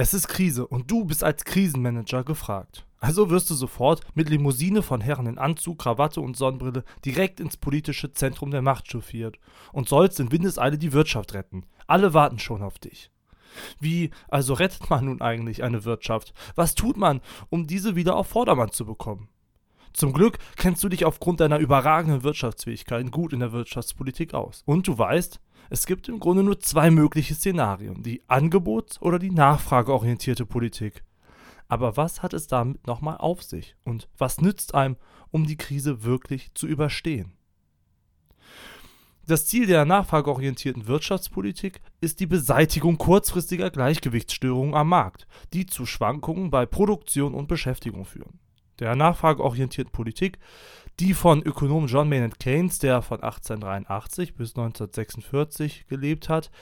Es ist Krise und du bist als Krisenmanager gefragt. Also wirst du sofort mit Limousine von Herren in Anzug, Krawatte und Sonnenbrille direkt ins politische Zentrum der Macht chauffiert und sollst in Windeseile die Wirtschaft retten. Alle warten schon auf dich. Wie also rettet man nun eigentlich eine Wirtschaft? Was tut man, um diese wieder auf Vordermann zu bekommen? Zum Glück kennst du dich aufgrund deiner überragenden Wirtschaftsfähigkeiten gut in der Wirtschaftspolitik aus. Und du weißt, es gibt im Grunde nur zwei mögliche Szenarien, die Angebots- oder die nachfrageorientierte Politik. Aber was hat es damit nochmal auf sich? Und was nützt einem, um die Krise wirklich zu überstehen? Das Ziel der nachfrageorientierten Wirtschaftspolitik ist die Beseitigung kurzfristiger Gleichgewichtsstörungen am Markt, die zu Schwankungen bei Produktion und Beschäftigung führen. Der nachfrageorientierten Politik, die von Ökonom John Maynard Keynes, der von 1883 bis 1946 gelebt hat,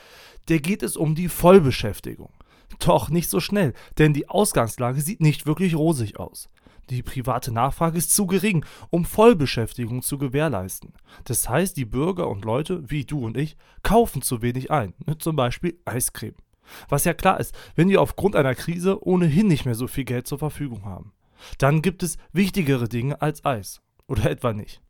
der geht es um die Vollbeschäftigung. Doch nicht so schnell, denn die Ausgangslage sieht nicht wirklich rosig aus. Die private Nachfrage ist zu gering, um Vollbeschäftigung zu gewährleisten. Das heißt, die Bürger und Leute, wie du und ich, kaufen zu wenig ein, zum Beispiel Eiscreme. Was ja klar ist, wenn wir aufgrund einer Krise ohnehin nicht mehr so viel Geld zur Verfügung haben. Dann gibt es wichtigere Dinge als Eis. Oder etwa nicht.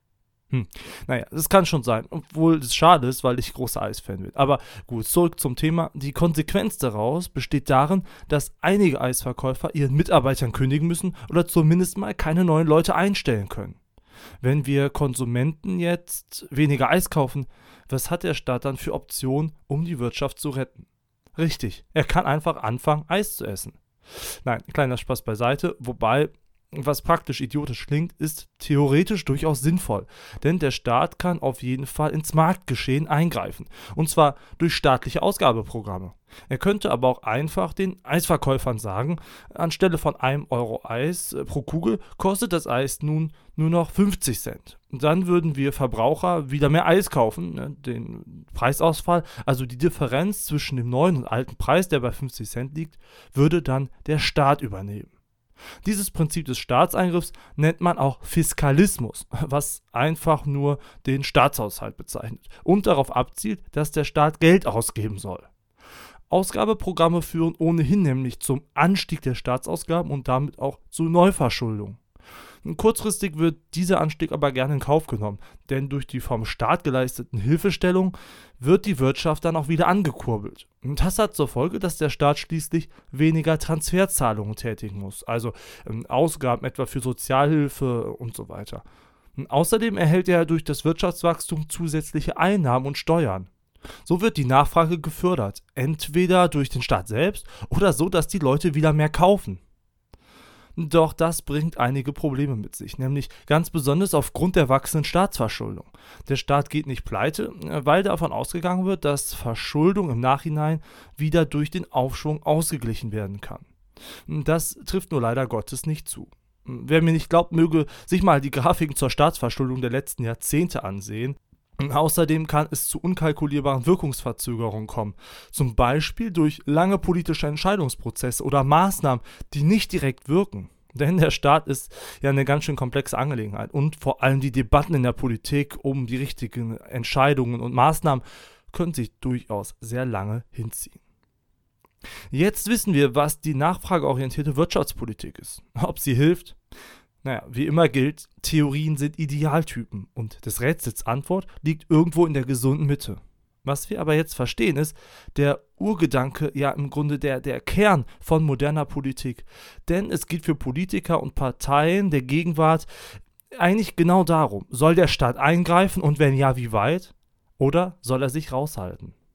Naja, das kann schon sein, obwohl es schade ist, weil ich großer Eisfan bin. Aber gut, zurück zum Thema. Die Konsequenz daraus besteht darin, dass einige Eisverkäufer ihren Mitarbeitern kündigen müssen oder zumindest mal keine neuen Leute einstellen können. Wenn wir Konsumenten jetzt weniger Eis kaufen, was hat der Staat dann für Optionen, um die Wirtschaft zu retten? Richtig, er kann einfach anfangen, Eis zu essen. Nein, kleiner Spaß beiseite, wobei, was praktisch idiotisch klingt, ist theoretisch durchaus sinnvoll, denn der Staat kann auf jeden Fall ins Marktgeschehen eingreifen, und zwar durch staatliche Ausgabeprogramme. Er könnte aber auch einfach den Eisverkäufern sagen, anstelle von 1 Euro Eis pro Kugel kostet das Eis nun nur noch 50 Cent. Dann würden wir Verbraucher wieder mehr Eis kaufen, den Preisausfall, also die Differenz zwischen dem neuen und alten Preis, der bei 50 Cent liegt, würde dann der Staat übernehmen. Dieses Prinzip des Staatseingriffs nennt man auch Fiskalismus, was einfach nur den Staatshaushalt bezeichnet und darauf abzielt, dass der Staat Geld ausgeben soll. Ausgabeprogramme führen ohnehin nämlich zum Anstieg der Staatsausgaben und damit auch zu Neuverschuldung. Kurzfristig wird dieser Anstieg aber gerne in Kauf genommen, denn durch die vom Staat geleisteten Hilfestellungen wird die Wirtschaft dann auch wieder angekurbelt. Und das hat zur Folge, dass der Staat schließlich weniger Transferzahlungen tätigen muss, also Ausgaben etwa für Sozialhilfe und so weiter. Und außerdem erhält er durch das Wirtschaftswachstum zusätzliche Einnahmen und Steuern. So wird die Nachfrage gefördert, entweder durch den Staat selbst oder so, dass die Leute wieder mehr kaufen. Doch das bringt einige Probleme mit sich, nämlich ganz besonders aufgrund der wachsenden Staatsverschuldung. Der Staat geht nicht pleite, weil davon ausgegangen wird, dass Verschuldung im Nachhinein wieder durch den Aufschwung ausgeglichen werden kann. Das trifft nur leider Gottes nicht zu. Wer mir nicht glaubt, möge sich mal die Grafiken zur Staatsverschuldung der letzten Jahrzehnte ansehen. Außerdem kann es zu unkalkulierbaren Wirkungsverzögerungen kommen, zum Beispiel durch lange politische Entscheidungsprozesse oder Maßnahmen, die nicht direkt wirken. Denn der Staat ist ja eine ganz schön komplexe Angelegenheit und vor allem die Debatten in der Politik um die richtigen Entscheidungen und Maßnahmen können sich durchaus sehr lange hinziehen. Jetzt wissen wir, was die nachfrageorientierte Wirtschaftspolitik ist. Ob sie hilft? Naja, wie immer gilt, Theorien sind Idealtypen und des Rätsels Antwort liegt irgendwo in der gesunden Mitte. Was wir aber jetzt verstehen ist, der Urgedanke, ja im Grunde der Kern von moderner Politik. Denn es geht für Politiker und Parteien der Gegenwart eigentlich genau darum, soll der Staat eingreifen und wenn ja, wie weit? Oder soll er sich raushalten?